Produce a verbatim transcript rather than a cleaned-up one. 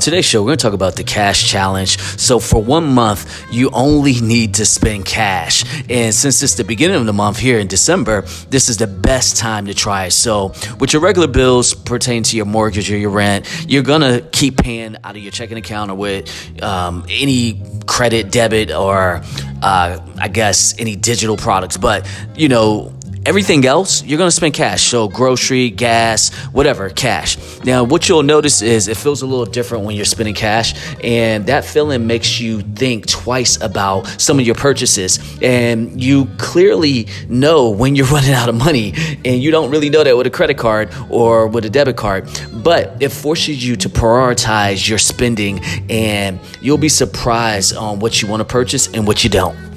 today's show, we're going to talk about the cash challenge. So for one month, you only need to spend cash. And since it's the beginning of the month here in December, this is the best time to try it. So with your regular bills pertain to your mortgage or your rent, you're going to keep paying out of your checking account or with um, any credit, debit, or uh, I guess any digital products. But, you know, everything else, you're going to spend cash. So grocery, gas, whatever, cash. Now, what you'll notice is it feels a little different when you're spending cash. And that feeling makes you think twice about some of your purchases. And you clearly know when you're running out of money. And you don't really know that with a credit card or with a debit card. But it forces you to prioritize your spending. And you'll be surprised on what you want to purchase and what you don't.